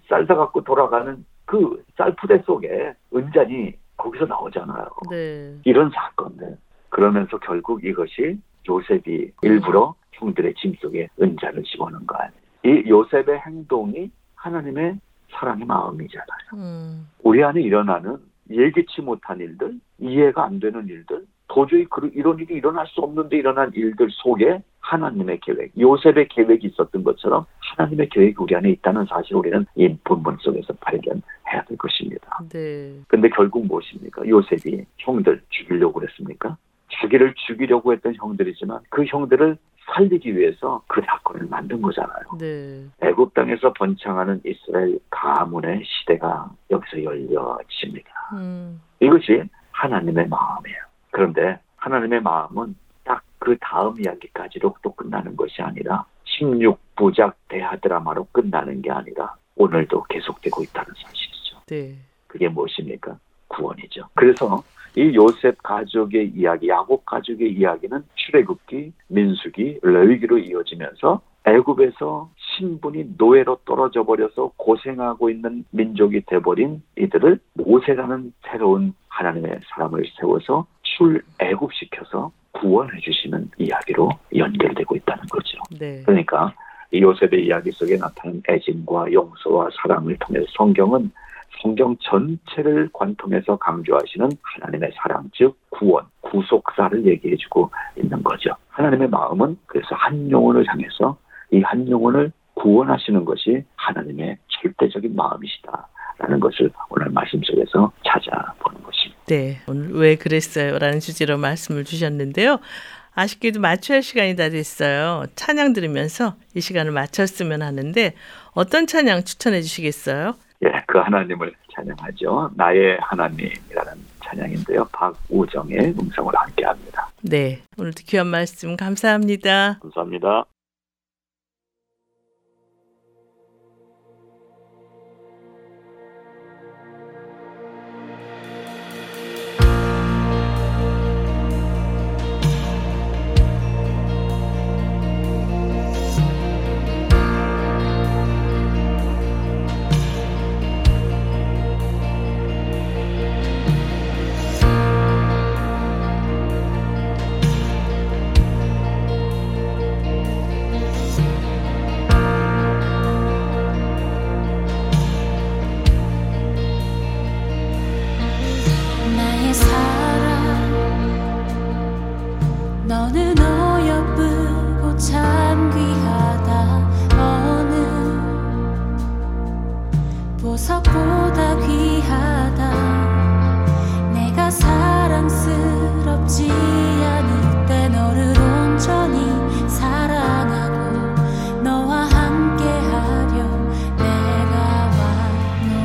쌀 사갖고 돌아가는 그 쌀푸대 속에 은잔이 거기서 나오잖아요. 네. 이런 사건들. 그러면서 결국 이것이 요셉이 일부러 형들의 짐 속에 은잔을 집어넣은 거 아니에요. 이 요셉의 행동이 하나님의 사랑의 마음이잖아요. 우리 안에 일어나는 예기치 못한 일들, 이해가 안 되는 일들, 도저히 이런 일이 일어날 수 없는데 일어난 일들 속에 하나님의 계획, 요셉의 계획이 있었던 것처럼 하나님의 계획이 우리 안에 있다는 사실 우리는 이 본문 속에서 발견해야 될 것입니다. 네. 근데 결국 무엇입니까? 요셉이 형들 죽이려고 그랬습니까? 자기를 죽이려고 했던 형들이지만 그 형들을 살리기 위해서 그 사건을 만든 거잖아요. 네. 애굽 땅에서 번창하는 이스라엘 가문의 시대가 여기서 열려집니다. 이것이 하나님의 마음이에요. 그런데 하나님의 마음은 딱 그 다음 이야기까지로 또 끝나는 것이 아니라 16부작 대하드라마로 끝나는 게 아니라 오늘도 계속되고 있다는 사실이죠. 네. 그게 무엇입니까? 구원이죠. 그래서 이 요셉 가족의 이야기, 야곱 가족의 이야기는 출애굽기, 민수기, 레위기로 이어지면서 애굽에서 신분이 노예로 떨어져 버려서 고생하고 있는 민족이 돼버린 이들을 모세라는 새로운 하나님의 사람을 세워서 출애굽시켜서 구원해 주시는 이야기로 연결되고 있다는 거죠. 네. 그러니까 이 요셉의 이야기 속에 나타난 애증과 용서와 사랑을 통해서 성경은 성경 전체를 관통해서 강조하시는 하나님의 사랑, 즉 구원, 구속사를 얘기해주고 있는 거죠. 하나님의 마음은 그래서 한 영혼을 향해서 이 한 영혼을 구원하시는 것이 하나님의 절대적인 마음이시다라는 것을 오늘 말씀 속에서 찾아보는 것입니다. 네, 오늘 왜 그랬어요라는 주제로 말씀을 주셨는데요. 아쉽게도 마쳐야 할 시간이 다 됐어요. 찬양 들으면서 이 시간을 마쳤으면 하는데 어떤 찬양 추천해 주시겠어요? 예, 그 하나님을 찬양하죠. 나의 하나님이라는 찬양인데요. 박우정의 음성으로 함께합니다. 네, 오늘도 귀한 말씀 감사합니다. 감사합니다. 사랑하고 너와 함께하려 내가 와.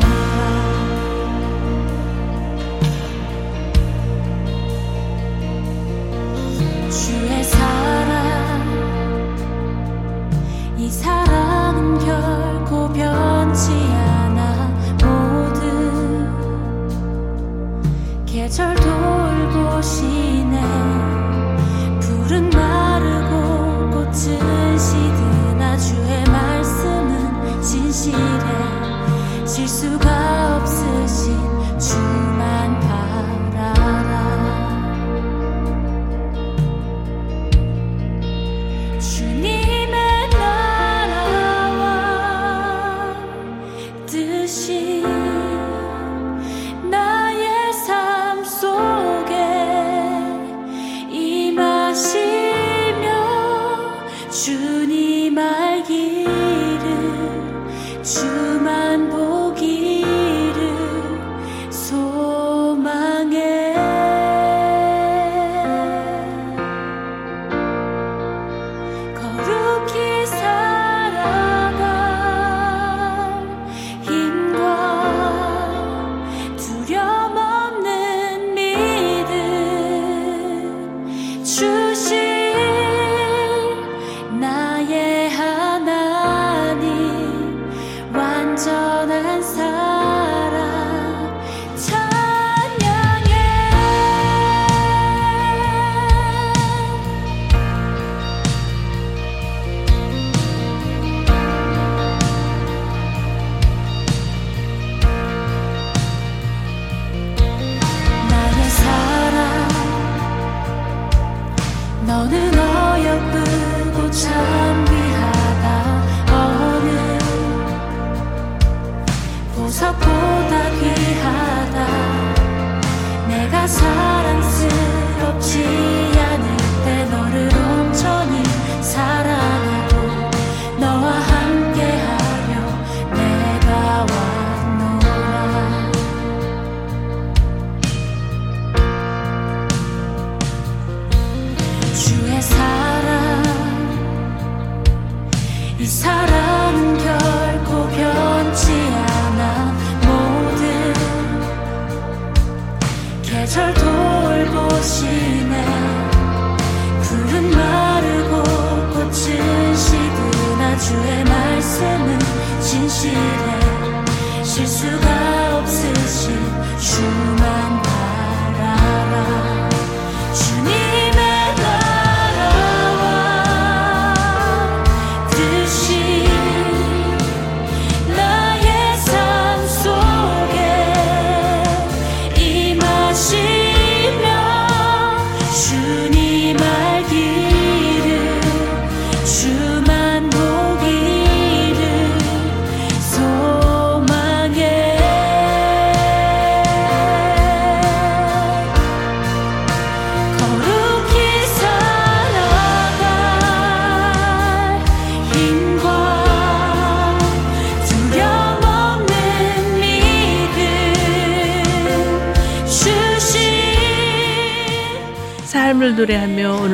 진실에 실수가 없으신 주만 바라라. 주님의 나라와 뜻이 나의 삶 속에 임하시며 주님 알기를 주만 보기를 소망해. 거룩히 살아갈 힘과 두려움 없는 믿음 주시 나의 하나님 완전한 사랑 찬양해. 나의 사랑 너는 어여쁘고 참 귀하다. 어느 보석보다 귀하다. 내가 사랑스럽지 않을 때 너를 온전히 사랑하고 너와 함께하려 내가 왔노라. 주의 사랑 이 사랑은 결코 변치 않아. 모든 계절 돌보시네. 푸른 마르고 꽃은 시구나. 주의 말씀은 진실해 실수가 없으신 주만 바라라. 주님의 나라와 뜻이 나의 삶 속에 임하시며 주님 알기를 주만 보기를 소망해. 거룩히 살아갈 힘과 두려움 없는 믿음 주신 삶을 노래하며 오늘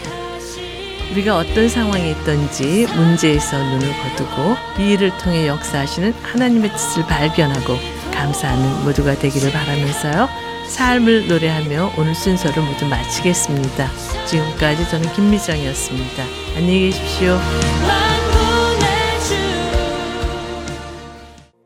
우리가 어떤 상황에 있든지 문제에서 눈을 거두고 이 일을 통해 역사하시는 하나님의 뜻을 발견하고 감사하는 모두가 되기를 바라면서요. 삶을 노래하며 오늘 순서를 모두 마치겠습니다. 지금까지 저는 김미정이었습니다. 안녕히 계십시오.